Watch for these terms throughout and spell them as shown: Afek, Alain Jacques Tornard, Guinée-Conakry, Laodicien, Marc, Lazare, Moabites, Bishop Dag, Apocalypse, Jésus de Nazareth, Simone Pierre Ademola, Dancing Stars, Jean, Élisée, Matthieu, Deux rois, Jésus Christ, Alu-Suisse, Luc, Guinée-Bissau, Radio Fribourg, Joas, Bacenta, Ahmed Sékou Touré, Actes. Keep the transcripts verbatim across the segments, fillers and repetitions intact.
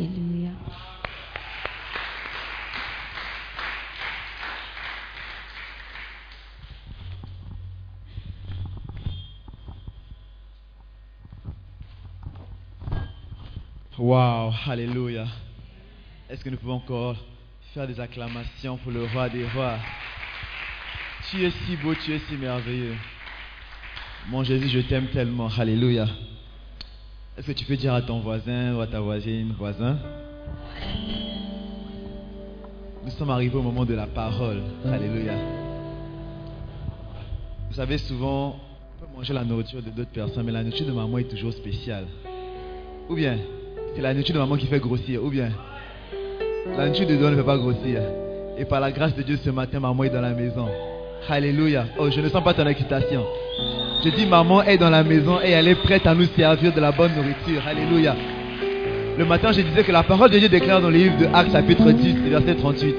Alléluia. Wow, alléluia. Est-ce que nous pouvons encore faire des acclamations pour le roi des rois? Tu es si beau, tu es si merveilleux. Mon Jésus, je t'aime tellement. Alléluia. Est-ce que tu peux dire à ton voisin ou à ta voisine, voisin? Nous sommes arrivés au moment de la parole. Alléluia. Vous savez, souvent, on peut manger la nourriture de d'autres personnes, mais la nourriture de maman est toujours spéciale. Ou bien, c'est la nourriture de maman qui fait grossir. Ou bien, la nourriture de Dieu ne fait pas grossir. Et par la grâce de Dieu, ce matin, maman est dans la maison. Alléluia. Oh, je ne sens pas ton excitation. Je dis, maman est dans la maison et elle est prête à nous servir de la bonne nourriture. Alléluia. Le matin, je disais que la parole de Dieu déclare dans le livre de Actes, chapitre dix, verset trente-huit.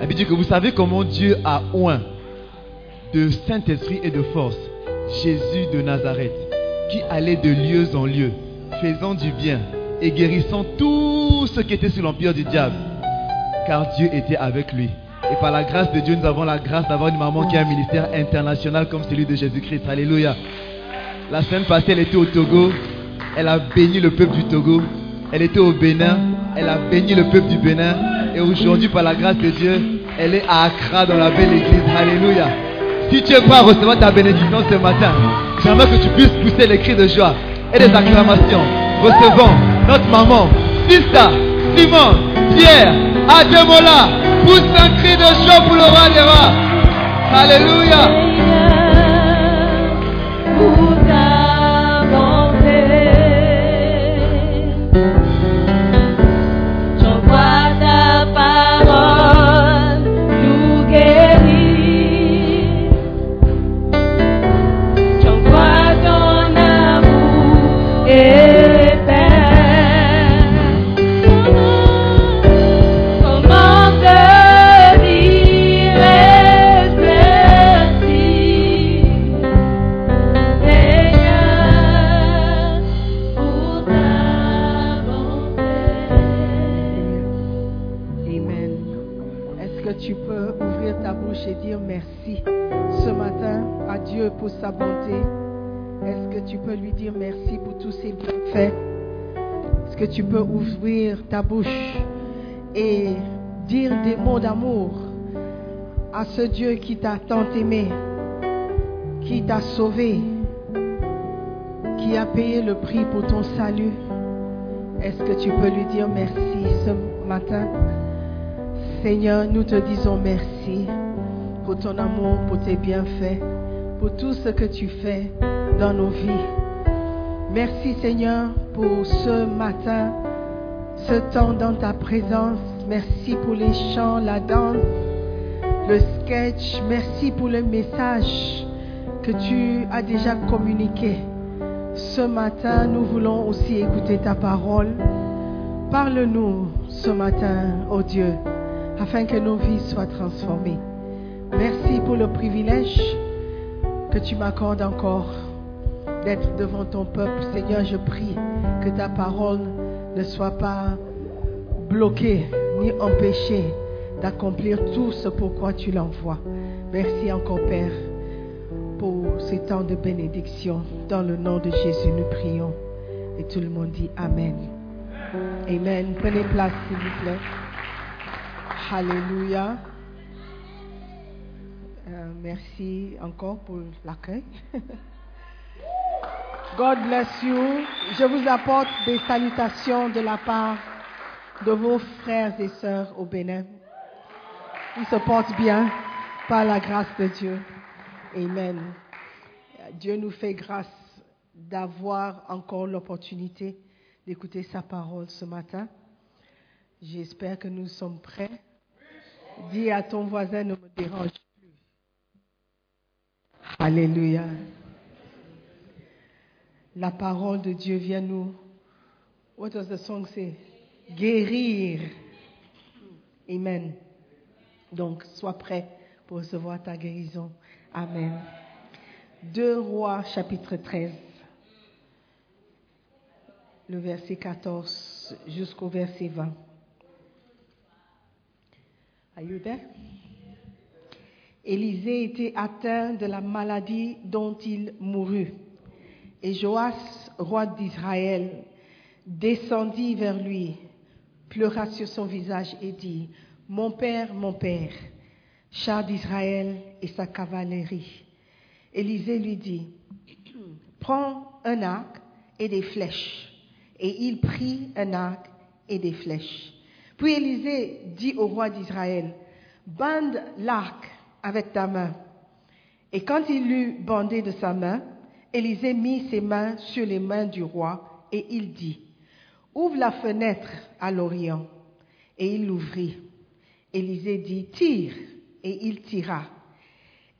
Elle dit que vous savez comment Dieu a oint de Saint-Esprit et de force Jésus de Nazareth, qui allait de lieu en lieu, faisant du bien et guérissant tout ce qui était sous l'empire du diable, car Dieu était avec lui. Et par la grâce de Dieu, nous avons la grâce d'avoir une maman qui a un ministère international comme celui de Jésus-Christ. Alléluia. La semaine passée, elle était au Togo. Elle a béni le peuple du Togo. Elle était au Bénin. Elle a béni le peuple du Bénin. Et aujourd'hui, par la grâce de Dieu, elle est à Accra dans la belle église. Alléluia. Si tu es prêt à recevoir ta bénédiction ce matin, j'aimerais que tu puisses pousser les cris de joie et des acclamations. Recevons notre maman, Sister Simone Pierre Ademola. Pousse un cri de joie pour le roi des rois. Alléluia. Pour sa bonté, est-ce que tu peux lui dire merci pour tout ce qu'il a fait? Est-ce que tu peux ouvrir ta bouche et dire des mots d'amour à ce Dieu qui t'a tant aimé, qui t'a sauvé, qui a payé le prix pour ton salut? Est-ce que tu peux lui dire merci ce matin? Seigneur, nous te disons merci pour ton amour, pour tes bienfaits, pour tout ce que tu fais dans nos vies. Merci Seigneur pour ce matin, ce temps dans ta présence. Merci pour les chants, la danse, le sketch. Merci pour le message que tu as déjà communiqué. Ce matin, nous voulons aussi écouter ta parole. Parle-nous ce matin, ô Dieu, afin que nos vies soient transformées. Merci pour le privilège que tu m'accordes encore d'être devant ton peuple. Seigneur, je prie que ta parole ne soit pas bloquée ni empêchée d'accomplir tout ce pour quoi tu l'envoies. Merci encore, Père, pour ces temps de bénédiction. Dans le nom de Jésus, nous prions. Et tout le monde dit Amen. Amen. Prenez place, s'il vous plaît. Alléluia. Euh, merci encore pour l'accueil. God bless you. Je vous apporte des salutations de la part de vos frères et sœurs au Bénin. Ils se portent bien par la grâce de Dieu. Amen. Dieu nous fait grâce d'avoir encore l'opportunité d'écouter sa parole ce matin. J'espère que nous sommes prêts. Dis à ton voisin, ne me dérange pas. Alléluia. La parole de Dieu vient nous. What does the song say? Guérir. Amen. Donc, sois prêt pour recevoir ta guérison. Amen. Deux rois, chapitre treize. le verset quatorze jusqu'au verset vingt. Are you there? Élisée était atteint de la maladie dont il mourut. Et Joas, roi d'Israël, descendit vers lui, pleura sur son visage et dit, « Mon père, mon père, char d'Israël et sa cavalerie. » Élisée lui dit, « Prends un arc et des flèches. » Et il prit un arc et des flèches. Puis Élisée dit au roi d'Israël, « Bande l'arc avec ta main. » Et quand il l'eut bandé de sa main, Élisée mit ses mains sur les mains du roi et il dit, « Ouvre la fenêtre à l'Orient. » Et il l'ouvrit. Élisée dit, « Tire !» Et il tira.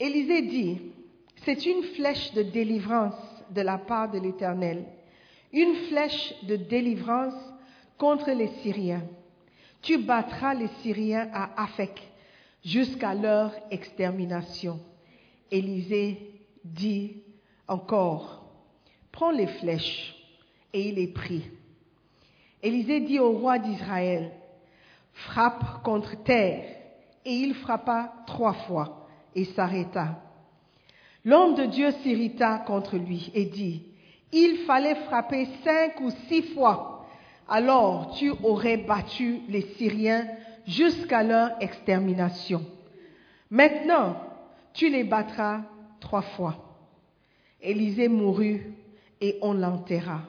Élisée dit, « C'est une flèche de délivrance de la part de l'Éternel, une flèche de délivrance contre les Syriens. Tu battras les Syriens à Afek jusqu'à leur extermination. » Élisée dit encore, « Prends les flèches. » Et il les prit. Élisée dit au roi d'Israël, « Frappe contre terre. » Et il frappa trois fois et s'arrêta. L'homme de Dieu s'irrita contre lui et dit, « Il fallait frapper cinq ou six fois. Alors tu aurais battu les Syriens jusqu'à leur extermination. Maintenant, tu les battras trois fois. » Élisée mourut et on l'enterra.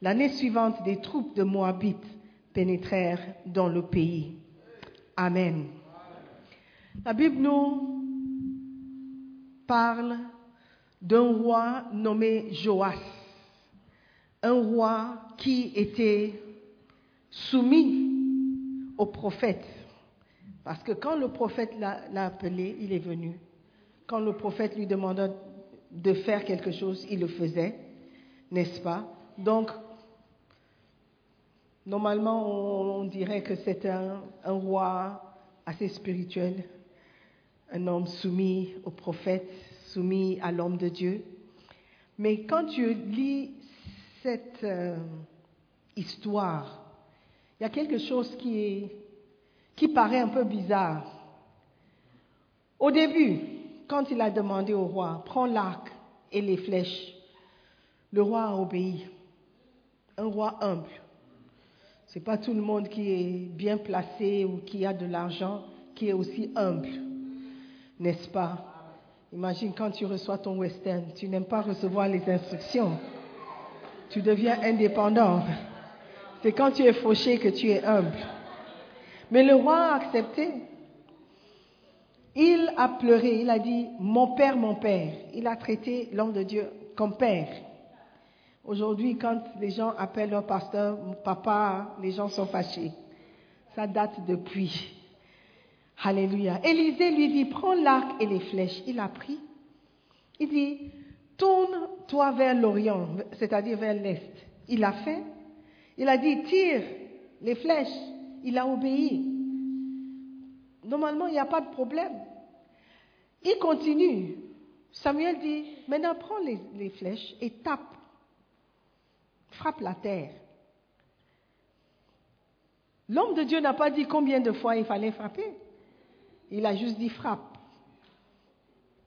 L'année suivante, des troupes de Moabites pénétrèrent dans le pays. Amen. La Bible nous parle d'un roi nommé Joas, un roi qui était soumis au prophète. Parce que quand le prophète l'a, l'a appelé, il est venu. Quand le prophète lui demanda de faire quelque chose, il le faisait, n'est-ce pas? Donc, normalement, on, on dirait que c'est un, un roi assez spirituel, un homme soumis au prophète, soumis à l'homme de Dieu. Mais quand tu lis cette euh, histoire, il y a quelque chose qui, est, qui paraît un peu bizarre. Au début, quand il a demandé au roi, prends l'arc et les flèches, le roi a obéi. Un roi humble. Ce n'est pas tout le monde qui est bien placé ou qui a de l'argent qui est aussi humble, n'est-ce pas? Imagine quand tu reçois ton western, tu n'aimes pas recevoir les instructions. Tu deviens indépendant. C'est quand tu es fauché que tu es humble. Mais le roi a accepté. Il a pleuré, il a dit, mon père, mon père. Il a traité l'homme de Dieu comme père. Aujourd'hui, quand les gens appellent leur pasteur, papa, les gens sont fâchés. Ça date depuis. Alléluia. Élisée lui dit, prends l'arc et les flèches. Il a pris. Il dit, tourne-toi vers l'Orient, c'est-à-dire vers l'Est. Il l'a fait. Il a dit, tire les flèches. Il a obéi. Normalement, il n'y a pas de problème. Il continue. Samuel dit, maintenant prends les, les flèches et tape. Frappe la terre. L'homme de Dieu n'a pas dit combien de fois il fallait frapper. Il a juste dit frappe.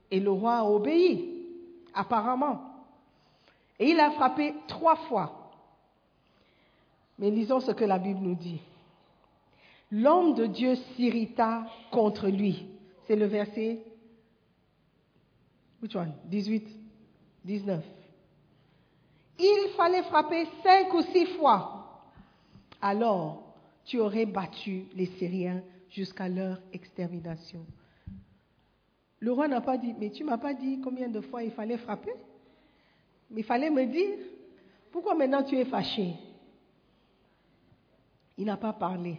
Et le roi a obéi, apparemment. Et il a frappé trois fois. Mais lisons ce que la Bible nous dit. L'homme de Dieu s'irrita contre lui. C'est le verset which one? dix-huit, dix-neuf. Il fallait frapper cinq ou six fois. Alors, tu aurais battu les Syriens jusqu'à leur extermination. Le roi n'a pas dit, mais tu ne m'as pas dit combien de fois il fallait frapper? Mais il fallait me dire, pourquoi maintenant tu es fâché? Il n'a pas parlé.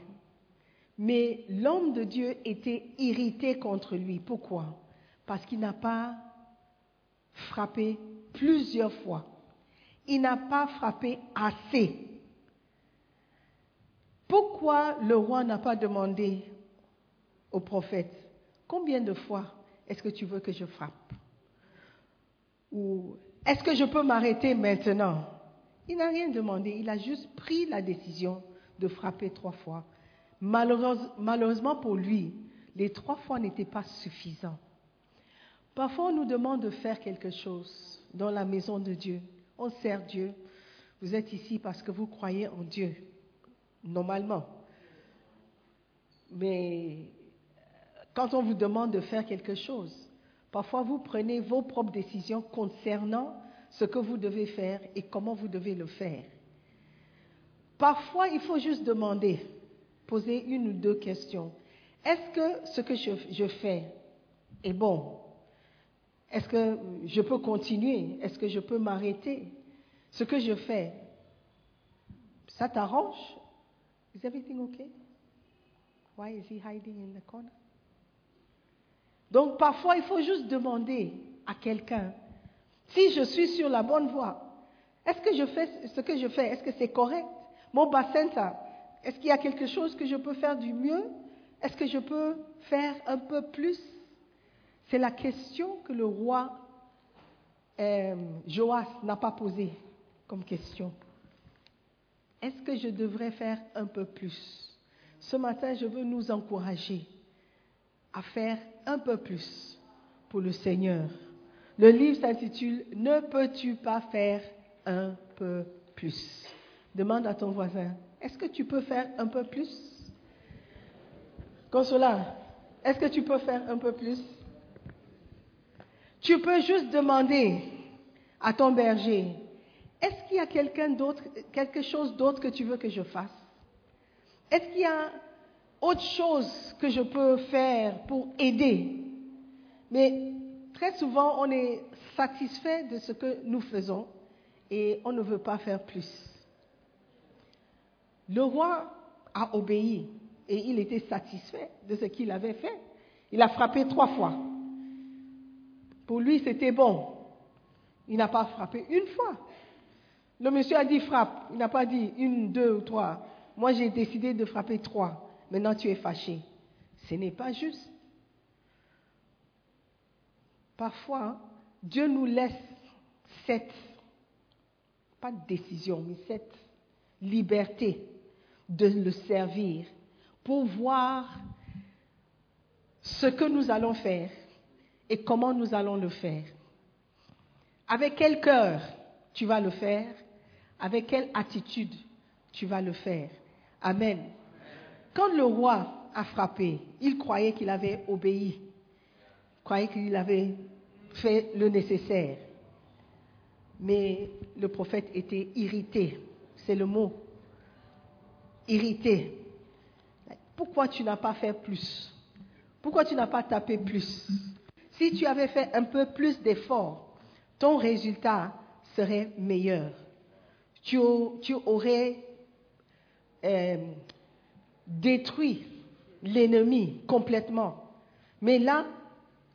Mais l'homme de Dieu était irrité contre lui. Pourquoi? Parce qu'il n'a pas frappé plusieurs fois. Il n'a pas frappé assez. Pourquoi le roi n'a pas demandé au prophète, combien de fois est-ce que tu veux que je frappe? Ou est-ce que je peux m'arrêter maintenant? Il n'a rien demandé, il a juste pris la décision de frapper trois fois. Malheureuse, malheureusement pour lui, les trois fois n'étaient pas suffisants. Parfois, on nous demande de faire quelque chose dans la maison de Dieu. On sert Dieu. Vous êtes ici parce que vous croyez en Dieu, normalement. Mais quand on vous demande de faire quelque chose, parfois vous prenez vos propres décisions concernant ce que vous devez faire et comment vous devez le faire. Parfois, il faut juste demander, poser une ou deux questions. Est-ce que ce que je, je fais est bon? Est-ce que je peux continuer? Est-ce que je peux m'arrêter? Ce que je fais, ça t'arrange? Is everything okay? Why is he hiding in the corner? Donc parfois, il faut juste demander à quelqu'un, si je suis sur la bonne voie, est-ce que je fais ce que je fais? Est-ce que c'est correct? Mon Bacenta, est-ce qu'il y a quelque chose que je peux faire du mieux? Est-ce que je peux faire un peu plus? C'est la question que le roi euh, Joas n'a pas posée comme question. Est-ce que je devrais faire un peu plus? Ce matin, je veux nous encourager à faire un peu plus pour le Seigneur. Le livre s'intitule « Ne peux-tu pas faire un peu plus ?» Demande à ton voisin, est-ce que tu peux faire un peu plus? Consola, est-ce que tu peux faire un peu plus? Tu peux juste demander à ton berger, est-ce qu'il y a quelqu'un d'autre, quelque chose d'autre que tu veux que je fasse? Est-ce qu'il y a autre chose que je peux faire pour aider? Mais très souvent, on est satisfait de ce que nous faisons et on ne veut pas faire plus. Le roi a obéi et il était satisfait de ce qu'il avait fait. Il a frappé trois fois. Pour lui, c'était bon. Il n'a pas frappé une fois. Le monsieur a dit frappe. Il n'a pas dit une, deux ou trois. Moi, j'ai décidé de frapper trois. Maintenant, tu es fâché. Ce n'est pas juste. Parfois, Dieu nous laisse cette, pas de décision, mais cette liberté de le servir pour voir ce que nous allons faire et comment nous allons le faire. Avec quel cœur tu vas le faire, avec quelle attitude tu vas le faire. Amen. Quand le roi a frappé, il croyait qu'il avait obéi, croyait qu'il avait fait le nécessaire. Mais le prophète était irrité. C'est le mot. Irrité. Pourquoi tu n'as pas fait plus? Pourquoi tu n'as pas tapé plus? Si tu avais fait un peu plus d'efforts, ton résultat serait meilleur. Tu, tu aurais euh, détruit l'ennemi complètement. Mais là,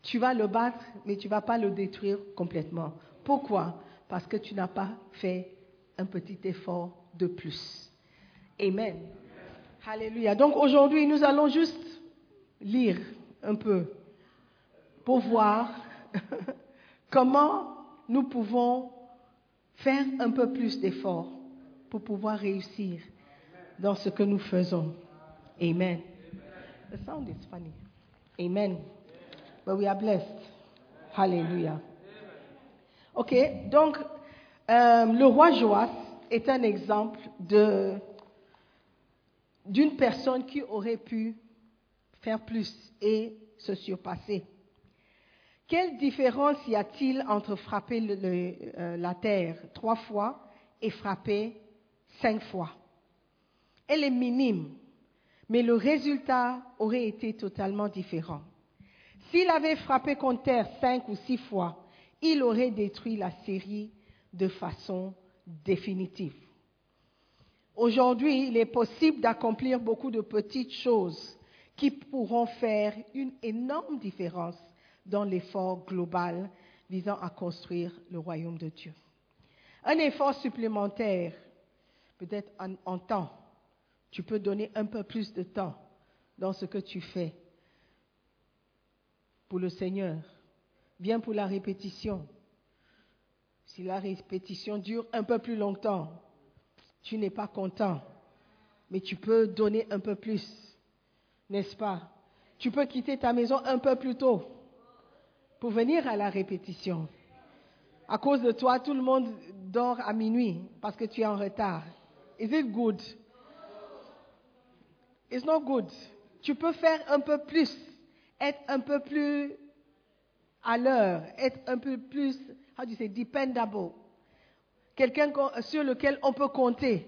tu vas le battre, mais tu ne vas pas le détruire complètement. Pourquoi? Parce que tu n'as pas fait un petit effort de plus. Amen. Alléluia. Donc aujourd'hui, nous allons juste lire un peu pour voir comment nous pouvons faire un peu plus d'efforts pour pouvoir réussir dans ce que nous faisons. Amen. The sound is funny. Amen. But we are blessed. Hallelujah. Ok, donc euh, le roi Joas est un exemple de, d'une personne qui aurait pu faire plus et se surpasser. Quelle différence y a-t-il entre frapper le, le, euh, la terre trois fois et frapper cinq fois? Elle est minime, mais le résultat aurait été totalement différent. S'il avait frappé contre terre cinq ou six fois, il aurait détruit la Syrie de façon définitive. Aujourd'hui, il est possible d'accomplir beaucoup de petites choses qui pourront faire une énorme différence dans l'effort global visant à construire le royaume de Dieu. Un effort supplémentaire, peut-être en, en temps, tu peux donner un peu plus de temps dans ce que tu fais pour le Seigneur. Bien pour la répétition. Si la répétition dure un peu plus longtemps, tu n'es pas content, mais tu peux donner un peu plus, n'est-ce pas? Tu peux quitter ta maison un peu plus tôt pour venir à la répétition. À cause de toi, tout le monde dort à minuit parce que tu es en retard. Is it good? It's not good. Tu peux faire un peu plus, être un peu plus à l'heure, être un peu plus, how do you say, dependable. Quelqu'un sur lequel on peut compter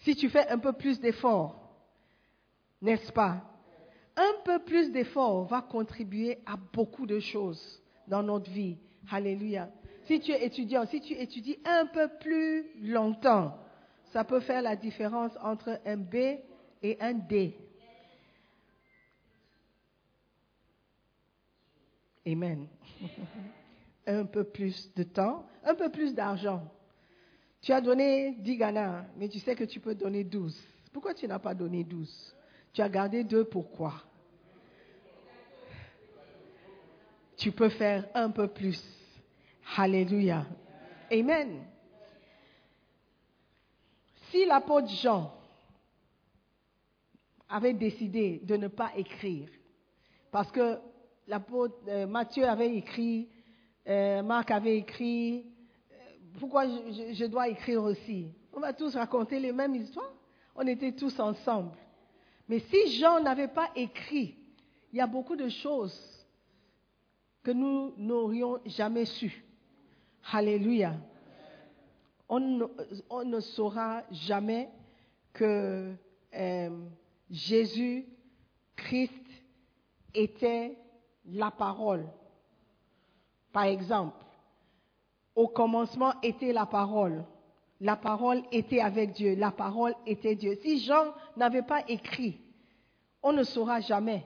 si tu fais un peu plus d'efforts, n'est-ce pas? Un peu plus d'efforts va contribuer à beaucoup de choses dans notre vie. Alléluia. Si tu es étudiant, si tu étudies un peu plus longtemps, ça peut faire la différence entre un B et un D. Amen. Un peu plus de temps, un peu plus d'argent. Tu as donné dix Ghana, mais tu sais que tu peux donner douze. Pourquoi tu n'as pas donné douze? Tu as gardé deux, pourquoi? Tu peux faire un peu plus. Alléluia. Amen. Si l'apôtre Jean avait décidé de ne pas écrire, parce que l'apôtre euh, Matthieu avait écrit, euh, Marc avait écrit, pourquoi je, je dois écrire aussi? On va tous raconter les mêmes histoires. On était tous ensemble. Mais si Jean n'avait pas écrit, il y a beaucoup de choses que nous n'aurions jamais su. Alléluia. On, on ne saura jamais que euh, Jésus Christ était la parole. Par exemple, au commencement était la parole. La parole était avec Dieu. La parole était Dieu. Si Jean n'avait pas écrit, on ne saura jamais.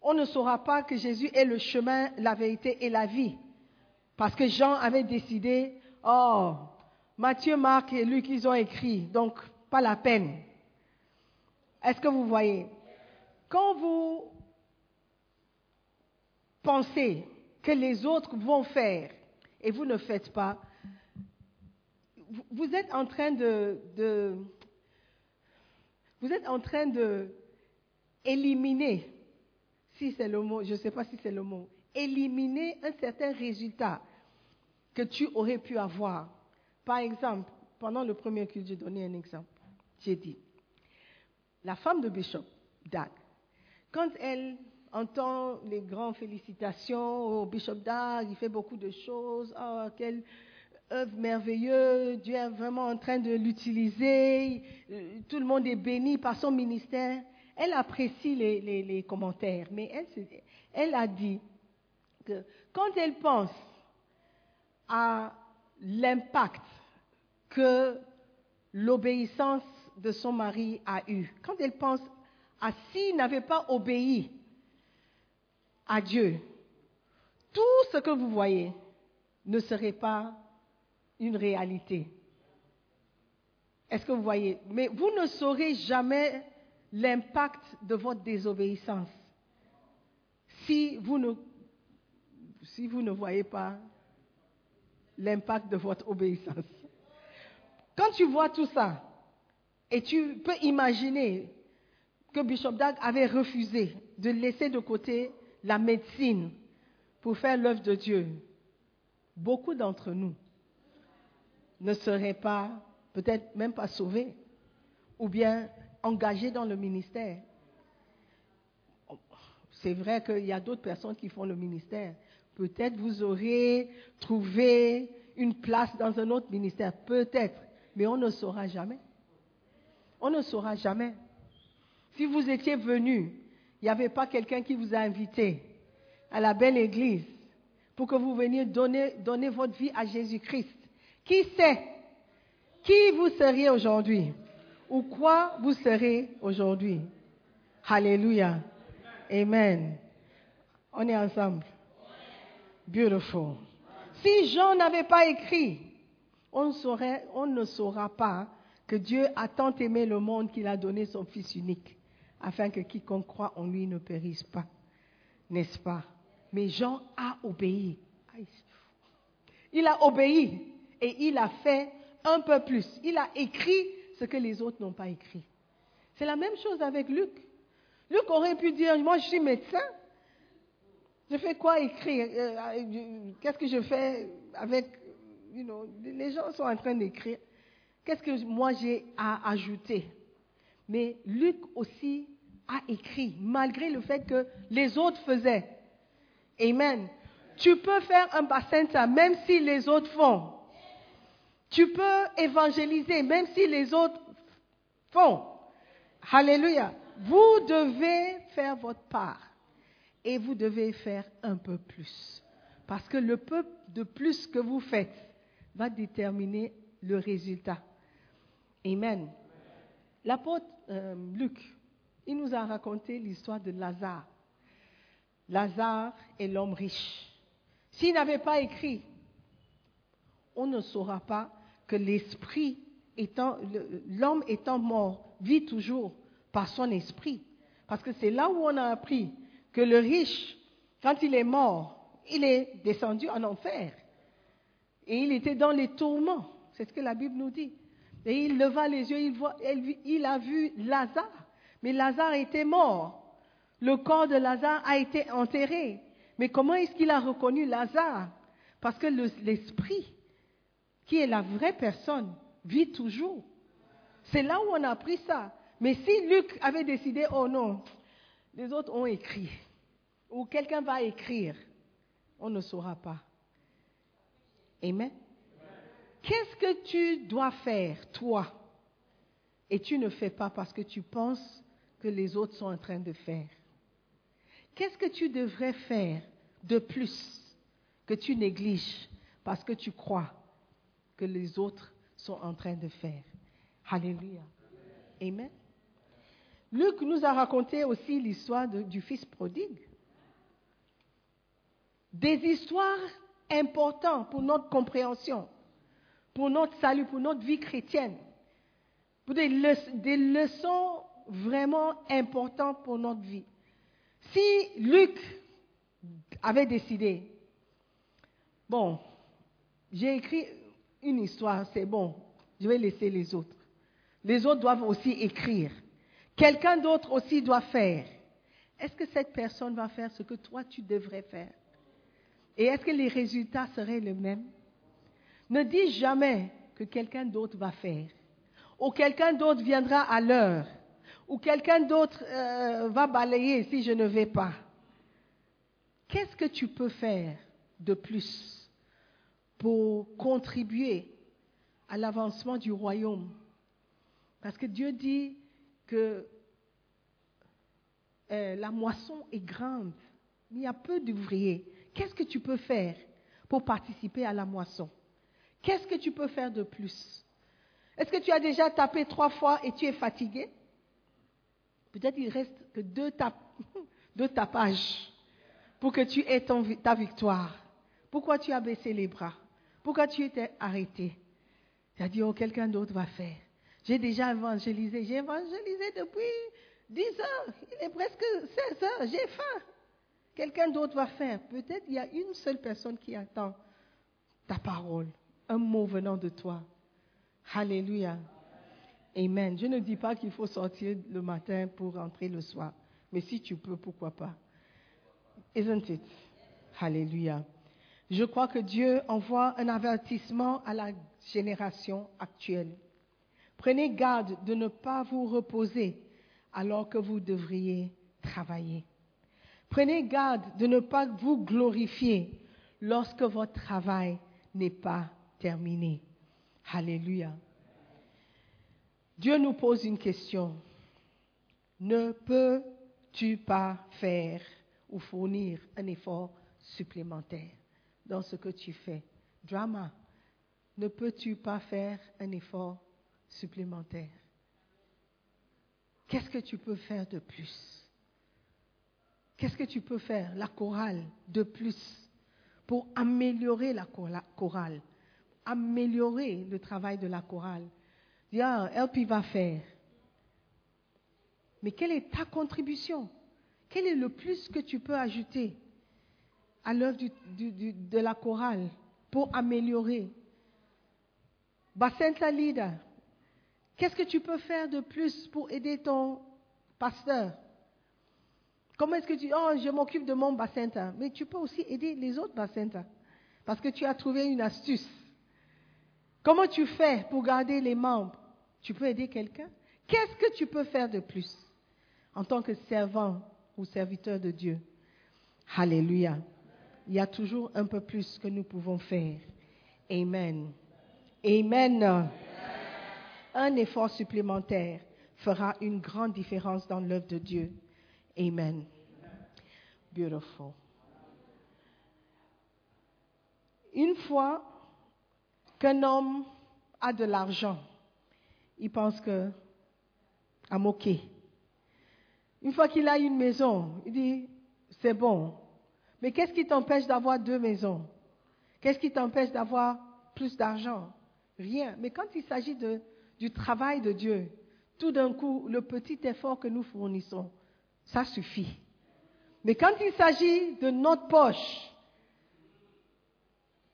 On ne saura pas que Jésus est le chemin, la vérité et la vie. Parce que Jean avait décidé, oh, Matthieu, Marc et Luc, ils ont écrit, donc pas la peine. Est-ce que vous voyez? Quand vous pensez que les autres vont faire, et vous ne faites pas, vous êtes en train de, de vous êtes en train de éliminer, si c'est le mot, je ne sais pas si c'est le mot, éliminer un certain résultat que tu aurais pu avoir. Par exemple, pendant le premier culte, j'ai donné un exemple. J'ai dit, la femme de Bishop Dag, quand elle entend les grandes félicitations au Bishop Dag, il fait beaucoup de choses, oh, quelle œuvre merveilleuse, Dieu est vraiment en train de l'utiliser, tout le monde est béni par son ministère. Elle apprécie les, les, les commentaires, mais elle, elle a dit que quand elle pense à l'impact que l'obéissance de son mari a eu, quand elle pense à s'il n'avait pas obéi à Dieu, tout ce que vous voyez ne serait pas une réalité. Est-ce que vous voyez? Mais vous ne saurez jamais l'impact de votre désobéissance si vous ne, si vous ne voyez pas l'impact de votre obéissance. Quand tu vois tout ça, et tu peux imaginer que Bishop Dag avait refusé de laisser de côté la médecine pour faire l'œuvre de Dieu, beaucoup d'entre nous ne seraient pas, peut-être même pas sauvés, ou bien engagés dans le ministère. C'est vrai qu'il y a d'autres personnes qui font le ministère. Peut-être vous aurez trouvé une place dans un autre ministère, peut-être, mais on ne saura jamais. On ne saura jamais. Si vous étiez venu, il n'y avait pas quelqu'un qui vous a invité à la belle église pour que vous veniez donner, donner votre vie à Jésus-Christ. Qui sait qui vous seriez aujourd'hui ou quoi vous serez aujourd'hui? Alléluia. Amen. On est ensemble. Beautiful. Si Jean n'avait pas écrit, on, saurait, on ne saura pas que Dieu a tant aimé le monde qu'il a donné son Fils unique, afin que quiconque croit en lui ne périsse pas. N'est-ce pas? Mais Jean a obéi. Il a obéi et il a fait un peu plus. Il a écrit ce que les autres n'ont pas écrit. C'est la même chose avec Luc. Luc aurait pu dire, moi je suis médecin, je fais quoi écrire? Qu'est-ce que je fais avec, you know, les gens sont en train d'écrire. Qu'est-ce que moi j'ai à ajouter? Mais Luc aussi a écrit, malgré le fait que les autres faisaient. Amen. Tu peux faire un bacenta, même si les autres font. Tu peux évangéliser, même si les autres font. Alléluia. Vous devez faire votre part. Et vous devez faire un peu plus. Parce que le peu de plus que vous faites va déterminer le résultat. Amen. L'apôtre euh, Luc, il nous a raconté l'histoire de Lazare. Lazare est l'homme riche. S'il n'avait pas écrit, on ne saura pas que l'esprit, étant, l'homme étant mort, vit toujours par son esprit. Parce que c'est là où on a appris que le riche, quand il est mort, il est descendu en enfer. Et il était dans les tourments. C'est ce que la Bible nous dit. Et il leva les yeux, il, voit, il a vu Lazare. Mais Lazare était mort. Le corps de Lazare a été enterré. Mais comment est-ce qu'il a reconnu Lazare? Parce que le, l'esprit, qui est la vraie personne, vit toujours. C'est là où on a appris ça. Mais si Luc avait décidé, oh non, les autres ont écrit, ou quelqu'un va écrire, on ne saura pas. Amen. Qu'est-ce que tu dois faire, toi? Et tu ne fais pas parce que tu penses que les autres sont en train de faire. Qu'est-ce que tu devrais faire de plus que tu négliges parce que tu crois que les autres sont en train de faire? Alléluia. Amen. Luc nous a raconté aussi l'histoire de, du fils prodigue. Des histoires importantes pour notre compréhension, pour notre salut, pour notre vie chrétienne, pour des, le, des leçons vraiment importantes pour notre vie. Si Luc avait décidé, bon, j'ai écrit une histoire, c'est bon, je vais laisser les autres. Les autres doivent aussi écrire. Quelqu'un d'autre aussi doit faire. Est-ce que cette personne va faire ce que toi tu devrais faire? Et est-ce que les résultats seraient les mêmes? Ne dis jamais que quelqu'un d'autre va faire, ou quelqu'un d'autre viendra à l'heure, ou quelqu'un d'autre euh, va balayer si je ne vais pas. Qu'est-ce que tu peux faire de plus pour contribuer à l'avancement du royaume? Parce que Dieu dit que euh, la moisson est grande, il y a peu d'ouvriers. Qu'est-ce que tu peux faire pour participer à la moisson? Qu'est-ce que tu peux faire de plus? Est-ce que tu as déjà tapé trois fois et tu es fatigué? Peut-être il reste que deux, tap- deux tapages pour que tu aies ton, ta victoire. Pourquoi tu as baissé les bras? Pourquoi tu étais arrêté? Tu as dit, oh, quelqu'un d'autre va faire. J'ai déjà évangélisé. J'ai évangélisé depuis dix heures. Il est presque seize heures. J'ai faim. Quelqu'un d'autre va faire. Peut-être il y a une seule personne qui attend ta parole, un mot venant de toi. Alléluia. Amen. Je ne dis pas qu'il faut sortir le matin pour rentrer le soir. Mais si tu peux, pourquoi pas? Isn't it? Alléluia. Je crois que Dieu envoie un avertissement à la génération actuelle. Prenez garde de ne pas vous reposer alors que vous devriez travailler. Prenez garde de ne pas vous glorifier lorsque votre travail n'est pas terminé. Alléluia. Dieu nous pose une question. Ne peux-tu pas faire ou fournir un effort supplémentaire dans ce que tu fais? Drama. Ne peux-tu pas faire un effort supplémentaire? Qu'est-ce que tu peux faire de plus? Qu'est-ce que tu peux faire, la chorale, de plus pour améliorer la chorale, améliorer le travail de la chorale? Dis, ah, L P va faire. Mais quelle est ta contribution? Quel est le plus que tu peux ajouter à l'œuvre du, du, du, de la chorale pour améliorer? Bacenta leader, qu'est-ce que tu peux faire de plus pour aider ton pasteur? Comment est-ce que tu dis, oh, je m'occupe de mon Bacenta. Mais tu peux aussi aider les autres Bacenta, parce que tu as trouvé une astuce. Comment tu fais pour garder les membres? Tu peux aider quelqu'un? Qu'est-ce que tu peux faire de plus en tant que servant ou serviteur de Dieu? Alléluia. Il y a toujours un peu plus que nous pouvons faire. Amen. Amen. Un effort supplémentaire fera une grande différence dans l'œuvre de Dieu. Amen. Beautiful. Une fois qu'un homme a de l'argent, il pense que à moquer. Une fois qu'il a une maison, il dit, c'est bon. Mais qu'est-ce qui t'empêche d'avoir deux maisons? Qu'est-ce qui t'empêche d'avoir plus d'argent? Rien. Mais quand il s'agit de, du travail de Dieu, tout d'un coup, le petit effort que nous fournissons, ça suffit. Mais quand il s'agit de notre poche,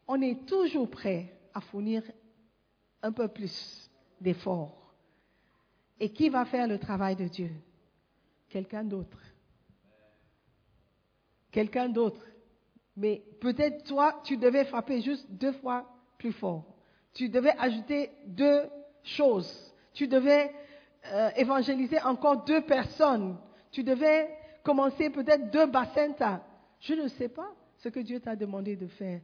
on est toujours prêt à fournir un peu plus d'efforts. Et qui va faire le travail de Dieu? Quelqu'un d'autre. Quelqu'un d'autre. Mais peut-être toi, tu devais frapper juste deux fois plus fort. Tu devais ajouter deux choses. Tu devais euh, évangéliser encore deux personnes. Tu devais commencer peut-être deux Bacenta. Je ne sais pas ce que Dieu t'a demandé de faire.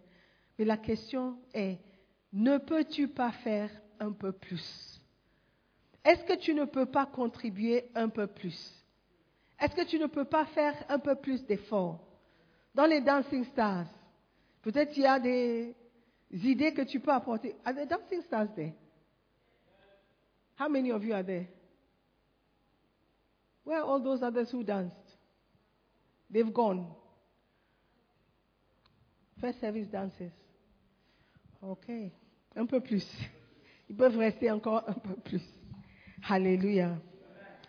Mais la question est, ne peux-tu pas faire un peu plus? Est-ce que tu ne peux pas contribuer un peu plus? Est-ce que tu ne peux pas faire un peu plus d'efforts? Dans les Dancing Stars, peut-être il y a des idées que tu peux apporter. Are there Dancing Stars there? How many of you are there? Where are all those others who danced? They've gone. First service dances. OK. Un peu plus. Ils peuvent rester encore un peu plus. Alléluia.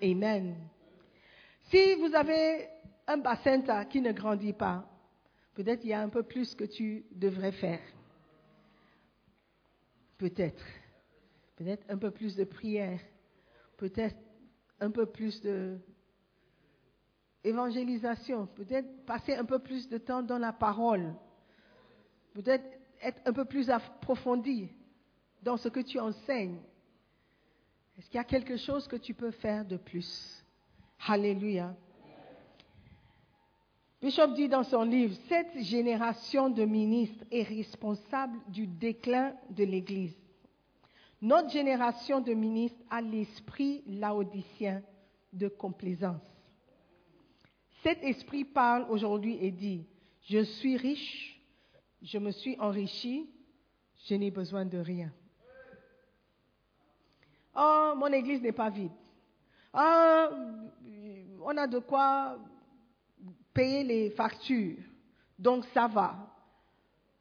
Amen. Si vous avez un Bacenta qui ne grandit pas, peut-être il y a un peu plus que tu devrais faire. Peut-être. Peut-être un peu plus de prière. Peut-être un peu plus de évangélisation, peut-être passer un peu plus de temps dans la parole, peut-être être un peu plus approfondi dans ce que tu enseignes. Est-ce qu'il y a quelque chose que tu peux faire de plus? Alléluia. Bishop dit dans son livre, « Cette génération de ministres est responsable du déclin de l'Église. » Notre génération de ministres a l'esprit laodicien de complaisance. Cet esprit parle aujourd'hui et dit, « Je suis riche, je me suis enrichi, je n'ai besoin de rien. » « Oh, mon église n'est pas vide. Ah, on a de quoi payer les factures, donc ça va. »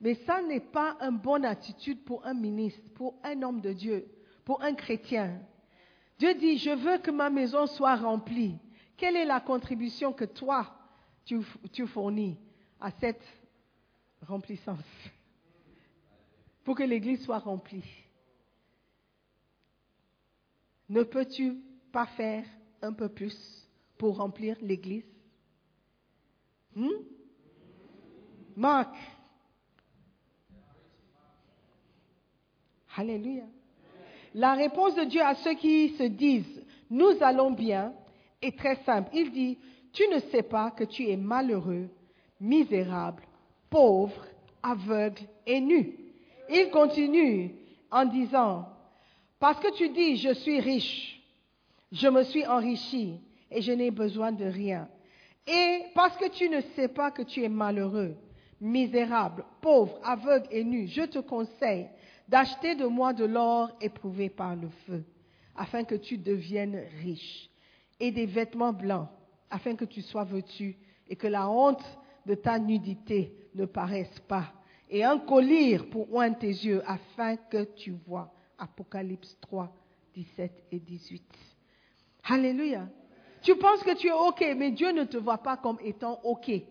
Mais ça n'est pas une bonne attitude pour un ministre, pour un homme de Dieu, pour un chrétien. Dieu dit, je veux que ma maison soit remplie. Quelle est la contribution que toi, tu, tu fournis à cette remplissance pour que l'Église soit remplie? Ne peux-tu pas faire un peu plus pour remplir l'Église? Hmm? Marc. Alléluia. La réponse de Dieu à ceux qui se disent, nous allons bien, est très simple. Il dit, tu ne sais pas que tu es malheureux, misérable, pauvre, aveugle et nu. Il continue en disant, parce que tu dis, je suis riche, je me suis enrichi et je n'ai besoin de rien. Et parce que tu ne sais pas que tu es malheureux, misérable, pauvre, aveugle et nu, je te conseille d'acheter de moi de l'or éprouvé par le feu, afin que tu deviennes riche, et des vêtements blancs, afin que tu sois vêtu, et que la honte de ta nudité ne paraisse pas, et un collier pour oindre tes yeux, afin que tu vois. Apocalypse trois, dix-sept et dix-huit. Alléluia. Tu penses que tu es OK, mais Dieu ne te voit pas comme étant OK. Et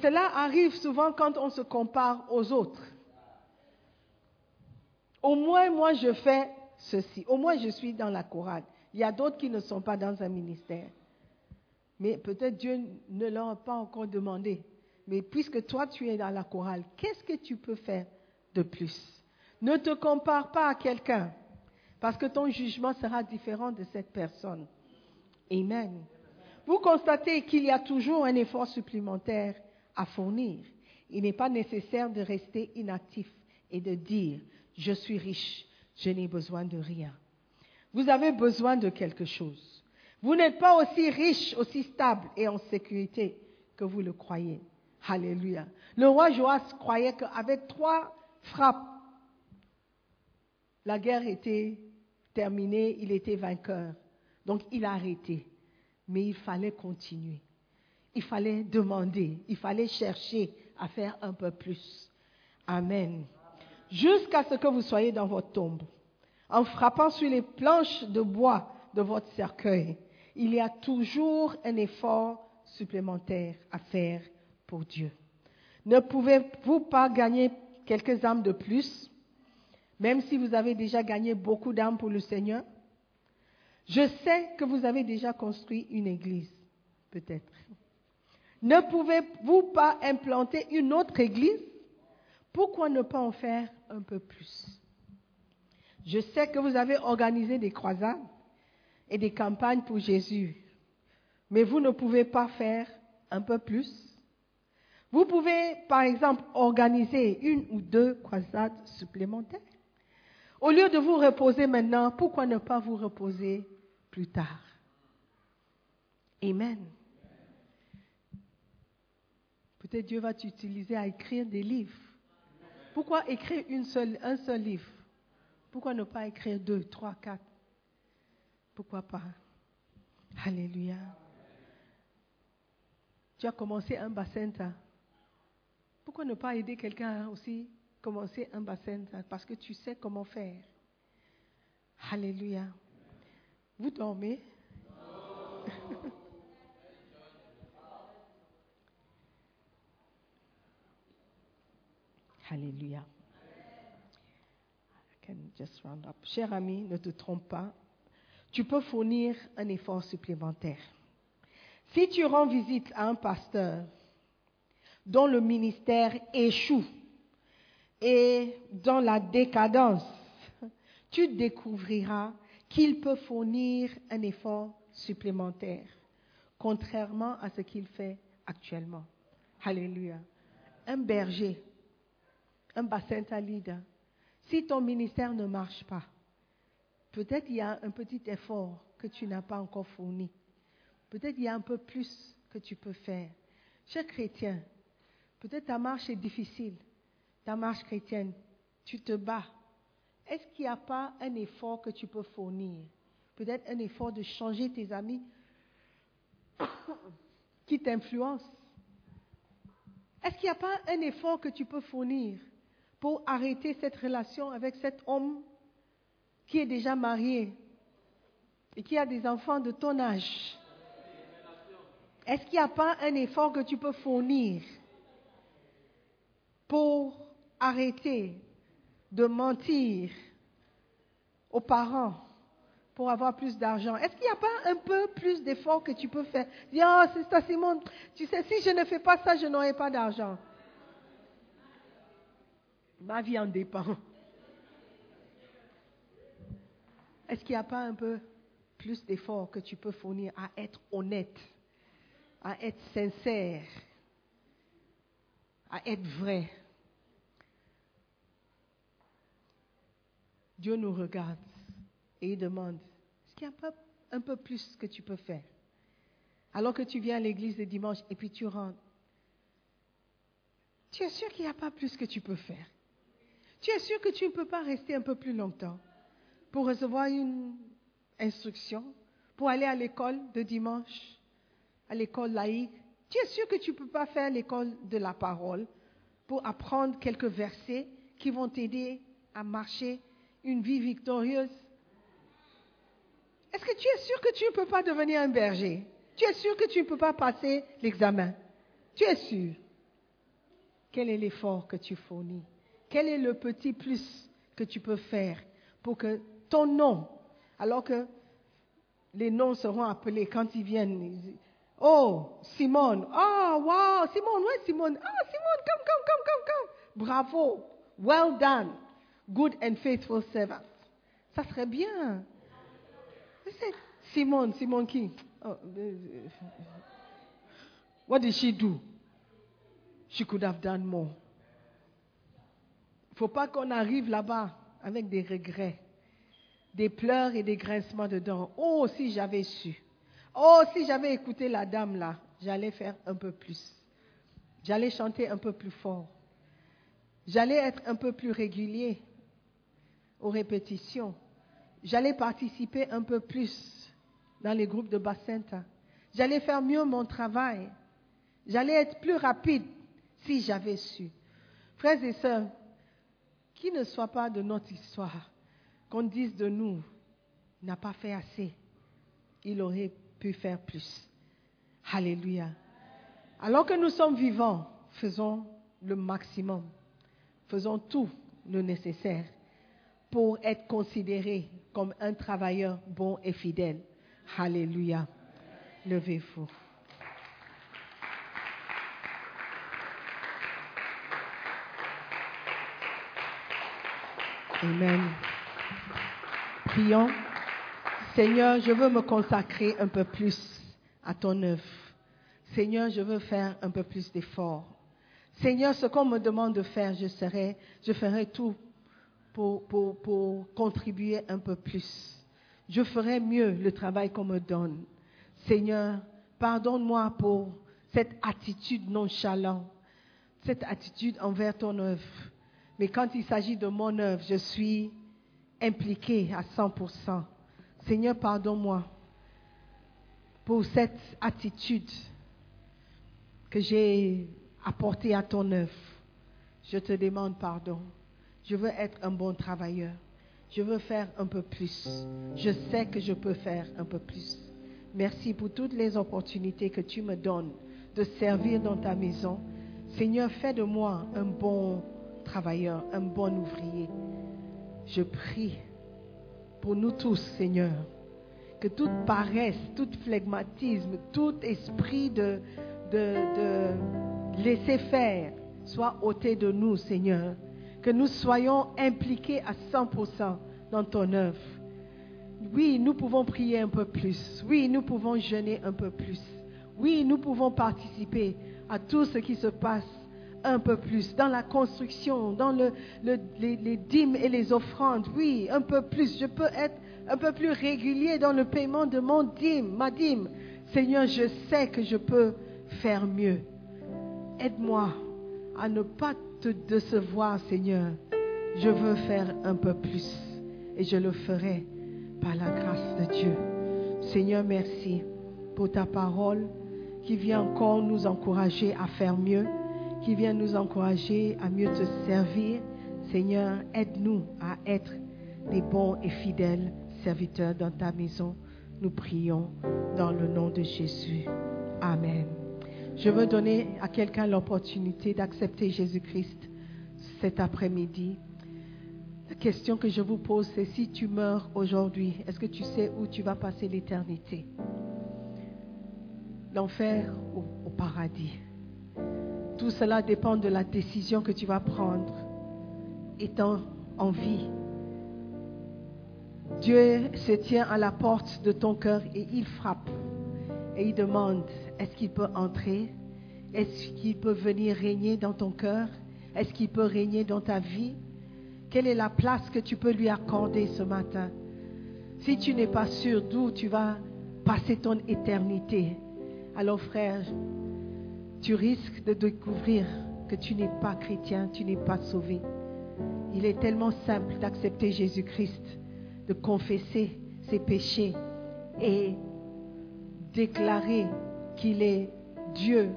cela arrive souvent quand on se compare aux autres. au moins moi je fais ceci, au moins je suis dans la chorale. Il y a d'autres qui ne sont pas dans un ministère. Mais peut-être Dieu ne leur a pas encore demandé. Mais puisque toi tu es dans la chorale, qu'est-ce que tu peux faire de plus? Ne te compare pas à quelqu'un, parce que ton jugement sera différent de cette personne. Amen. Vous constatez qu'il y a toujours un effort supplémentaire à fournir. Il n'est pas nécessaire de rester inactif et de dire « Je suis riche, je n'ai besoin de rien ». Vous avez besoin de quelque chose. Vous n'êtes pas aussi riche, aussi stable et en sécurité que vous le croyez. Alléluia. Le roi Joas croyait qu'avec trois frappes, la guerre était terminée, il était vainqueur. Donc il a arrêté. Mais il fallait continuer. Il fallait demander. Il fallait chercher à faire un peu plus. Amen. Jusqu'à ce que vous soyez dans votre tombe. En frappant sur les planches de bois de votre cercueil, il y a toujours un effort supplémentaire à faire pour Dieu. Ne pouvez-vous pas gagner quelques âmes de plus, même si vous avez déjà gagné beaucoup d'âmes pour le Seigneur? Je sais que vous avez déjà construit une église, peut-être. Ne pouvez-vous pas implanter une autre église? Pourquoi ne pas en faire un peu plus? Je sais que vous avez organisé des croisades et des campagnes pour Jésus, mais vous ne pouvez pas faire un peu plus? Vous pouvez, par exemple, organiser une ou deux croisades supplémentaires. Au lieu de vous reposer maintenant, pourquoi ne pas vous reposer plus tard? Amen. Peut-être Dieu va t'utiliser à écrire des livres. Pourquoi écrire une seule, un seul livre? Pourquoi ne pas écrire deux, trois, quatre? Pourquoi pas? Alléluia. Tu as commencé un Bacenta. Pourquoi ne pas aider quelqu'un aussi à commencer un Bacenta? Parce que tu sais comment faire. Alléluia. Vous dormez? Non. Alléluia. I can just round up. Cher ami, ne te trompe pas. Tu peux fournir un effort supplémentaire. Si tu rends visite à un pasteur dont le ministère échoue et dans la décadence, tu découvriras qu'il peut fournir un effort supplémentaire, contrairement à ce qu'il fait actuellement. Alléluia. Un berger, un Bacenta leader, si ton ministère ne marche pas, peut-être il y a un petit effort que tu n'as pas encore fourni. Peut-être il y a un peu plus que tu peux faire. Cher chrétien, peut-être ta marche est difficile, ta marche chrétienne, tu te bats. Est-ce qu'il n'y a pas un effort que tu peux fournir? Peut-être un effort de changer tes amis qui t'influencent. Est-ce qu'il n'y a pas un effort que tu peux fournir pour arrêter cette relation avec cet homme qui est déjà marié et qui a des enfants de ton âge? Est-ce qu'il n'y a pas un effort que tu peux fournir pour arrêter de mentir aux parents pour avoir plus d'argent? Est-ce qu'il n'y a pas un peu plus d'efforts que tu peux faire? Dis, oh, c'est ça, Simone, tu sais, si je ne fais pas ça, je n'aurai pas d'argent. Ma vie en dépend. Est-ce qu'il n'y a pas un peu plus d'efforts que tu peux fournir à être honnête? À être sincère, à être vrai. Dieu nous regarde et il demande, est-ce qu'il n'y a pas un peu plus que tu peux faire? Alors que tu viens à l'église le dimanche et puis tu rentres, tu es sûr qu'il n'y a pas plus que tu peux faire? Tu es sûr que tu ne peux pas rester un peu plus longtemps pour recevoir une instruction, pour aller à l'école de dimanche? À l'école laïque, tu es sûr que tu ne peux pas faire l'école de la parole pour apprendre quelques versets qui vont t'aider à marcher une vie victorieuse? Est-ce que tu es sûr que tu ne peux pas devenir un berger? Tu es sûr que tu ne peux pas passer l'examen? Tu es sûr? Quel est l'effort que tu fournis? Quel est le petit plus que tu peux faire pour que ton nom, alors que les noms seront appelés quand ils viennent. Oh, Simone. Oh, wow. Simone, ouais, Simone. Ah, Simone, come, come, come, come, come. Bravo. Well done. Good and faithful servant. Ça serait bien. C'est Simone, Simone qui? Oh. What did she do? She could have done more. Il ne faut pas qu'on arrive là-bas avec des regrets, des pleurs et des grincements de dents. Oh, si j'avais su. Oh, si j'avais écouté la dame là, j'allais faire un peu plus. J'allais chanter un peu plus fort. J'allais être un peu plus régulier aux répétitions. J'allais participer un peu plus dans les groupes de Bacenta. J'allais faire mieux mon travail. J'allais être plus rapide si j'avais su. Frères et sœurs, qu'il ne soit pas de notre histoire, qu'on dise de nous, il n'a pas fait assez. Il aurait pu faire plus. Alléluia. Alors que nous sommes vivants, faisons le maximum. Faisons tout le nécessaire pour être considérés comme un travailleur bon et fidèle. Alléluia. Levez-vous. Amen. Prions. Seigneur, je veux me consacrer un peu plus à ton œuvre. Seigneur, je veux faire un peu plus d'efforts. Seigneur, ce qu'on me demande de faire, je serai, je ferai tout pour, pour, pour contribuer un peu plus. Je ferai mieux le travail qu'on me donne. Seigneur, pardonne-moi pour cette attitude nonchalante, cette attitude envers ton œuvre. Mais quand il s'agit de mon œuvre, je suis impliquée à cent pour cent. Seigneur, pardonne-moi pour cette attitude que j'ai apportée à ton œuvre. Je te demande pardon. Je veux être un bon travailleur. Je veux faire un peu plus. Je sais que je peux faire un peu plus. Merci pour toutes les opportunités que tu me donnes de servir dans ta maison. Seigneur, fais de moi un bon travailleur, un bon ouvrier. Je prie pour nous tous, Seigneur, que toute paresse, tout flegmatisme, tout esprit de, de, de laisser faire soit ôté de nous, Seigneur. Que nous soyons impliqués à cent pour cent dans ton œuvre. Oui, nous pouvons prier un peu plus. Oui, nous pouvons jeûner un peu plus. Oui, nous pouvons participer à tout ce qui se passe un peu plus, dans la construction, dans le, le, les, les dîmes et les offrandes. Oui, un peu plus. Je peux être un peu plus régulier dans le paiement de mon dîme, ma dîme. Seigneur, je sais que je peux faire mieux. Aide-moi à ne pas te décevoir, Seigneur. Je veux faire un peu plus et je le ferai par la grâce de Dieu. Seigneur, merci pour ta parole qui vient encore nous encourager à faire mieux, qui vient nous encourager à mieux te servir. Seigneur, aide-nous à être des bons et fidèles serviteurs dans ta maison. Nous prions dans le nom de Jésus. Amen. Je veux donner à quelqu'un l'opportunité d'accepter Jésus-Christ cet après-midi. La question que je vous pose, c'est si tu meurs aujourd'hui, est-ce que tu sais où tu vas passer l'éternité? L'enfer ou au paradis? Tout cela dépend de la décision que tu vas prendre, étant en vie. Dieu se tient à la porte de ton cœur et il frappe. Et il demande, est-ce qu'il peut entrer? Est-ce qu'il peut venir régner dans ton cœur? Est-ce qu'il peut régner dans ta vie? Quelle est la place que tu peux lui accorder ce matin? Si tu n'es pas sûr d'où tu vas passer ton éternité, alors frère, tu risques de découvrir que tu n'es pas chrétien, tu n'es pas sauvé. Il est tellement simple d'accepter Jésus-Christ, de confesser ses péchés et déclarer qu'il est Dieu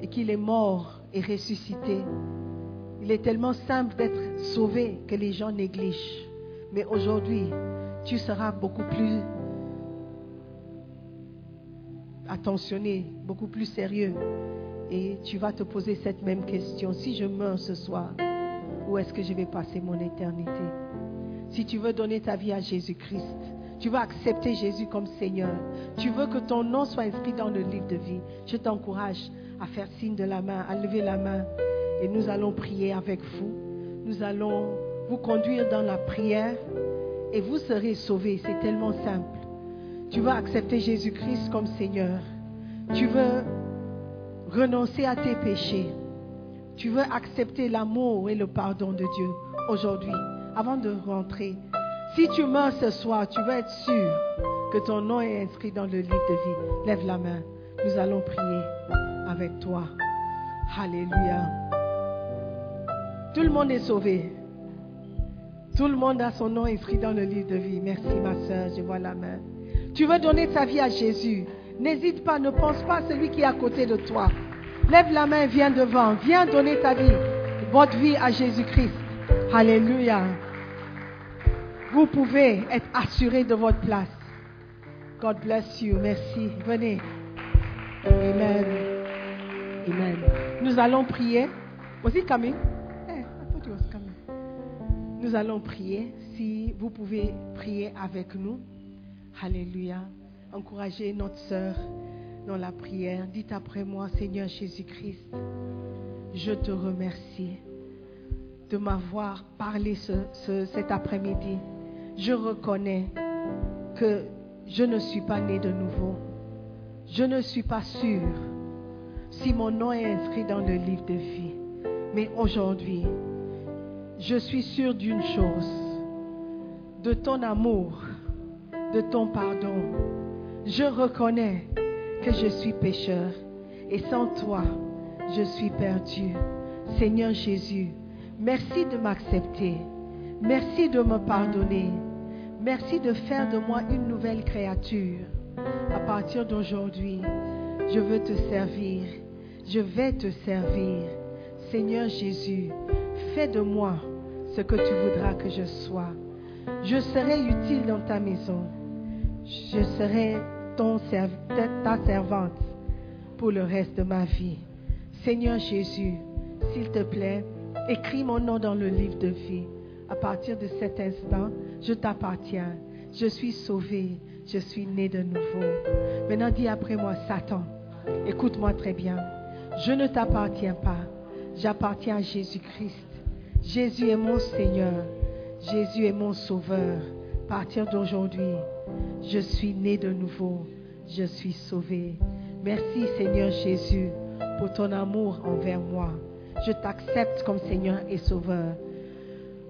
et qu'il est mort et ressuscité. Il est tellement simple d'être sauvé que les gens négligent. Mais aujourd'hui, tu seras beaucoup plus attentionné, beaucoup plus sérieux. Et tu vas te poser cette même question. Si je meurs ce soir, où est-ce que je vais passer mon éternité? Si tu veux donner ta vie à Jésus-Christ, tu veux accepter Jésus comme Seigneur, tu veux que ton nom soit inscrit dans le livre de vie, je t'encourage à faire signe de la main, à lever la main, et nous allons prier avec vous. Nous allons vous conduire dans la prière et vous serez sauvés. C'est tellement simple. Tu veux accepter Jésus-Christ comme Seigneur. Tu veux renoncer à tes péchés. Tu veux accepter l'amour et le pardon de Dieu aujourd'hui, avant de rentrer. Si tu meurs ce soir, tu vas être sûr que ton nom est inscrit dans le livre de vie. Lève la main. Nous allons prier avec toi. Alléluia. Tout le monde est sauvé. Tout le monde a son nom inscrit dans le livre de vie. Merci ma soeur, je vois la main. Tu veux donner ta vie à Jésus. N'hésite pas, ne pense pas à celui qui est à côté de toi. Lève la main, viens devant. Viens donner ta vie, votre vie à Jésus-Christ. Alléluia. Vous pouvez être assuré de votre place. God bless you. Merci. Venez. Amen. Amen. Nous allons prier. Was it coming? Hey, I thought it was coming. Nous allons prier. Si vous pouvez prier avec nous. Alléluia. Encouragez notre sœur dans la prière. Dites après moi, Seigneur Jésus-Christ, je te remercie de m'avoir parlé ce, ce, cet après-midi. Je reconnais que je ne suis pas née de nouveau. Je ne suis pas sûre si mon nom est inscrit dans le livre de vie. Mais aujourd'hui, je suis sûre d'une chose, de ton amour, de ton pardon. Je reconnais que je suis pécheur et sans toi, je suis perdu. Seigneur Jésus, merci de m'accepter. Merci de me pardonner. Merci de faire de moi une nouvelle créature. À partir d'aujourd'hui, je veux te servir. Je vais te servir. Seigneur Jésus, fais de moi ce que tu voudras que je sois. Je serai utile dans ta maison. Je serai ton, ta servante pour le reste de ma vie. Seigneur Jésus, s'il te plaît, écris mon nom dans le livre de vie. À partir de cet instant, je t'appartiens. Je suis sauvée. Je suis née de nouveau. Maintenant, dis après moi, Satan, écoute-moi très bien. Je ne t'appartiens pas. J'appartiens à Jésus-Christ. Jésus est mon Seigneur. Jésus est mon Sauveur. À partir d'aujourd'hui, je suis née de nouveau, je suis sauvée. Merci Seigneur Jésus pour ton amour envers moi. Je t'accepte comme Seigneur et Sauveur.